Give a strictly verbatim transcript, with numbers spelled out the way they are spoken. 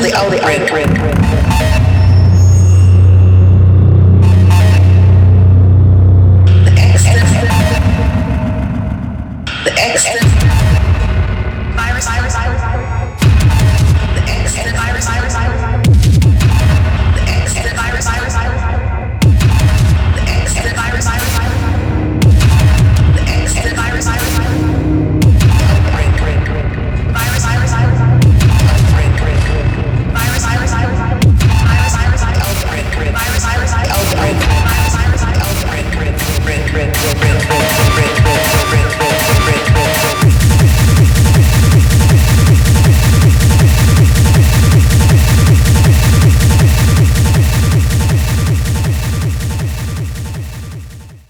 of the outbreak. The extent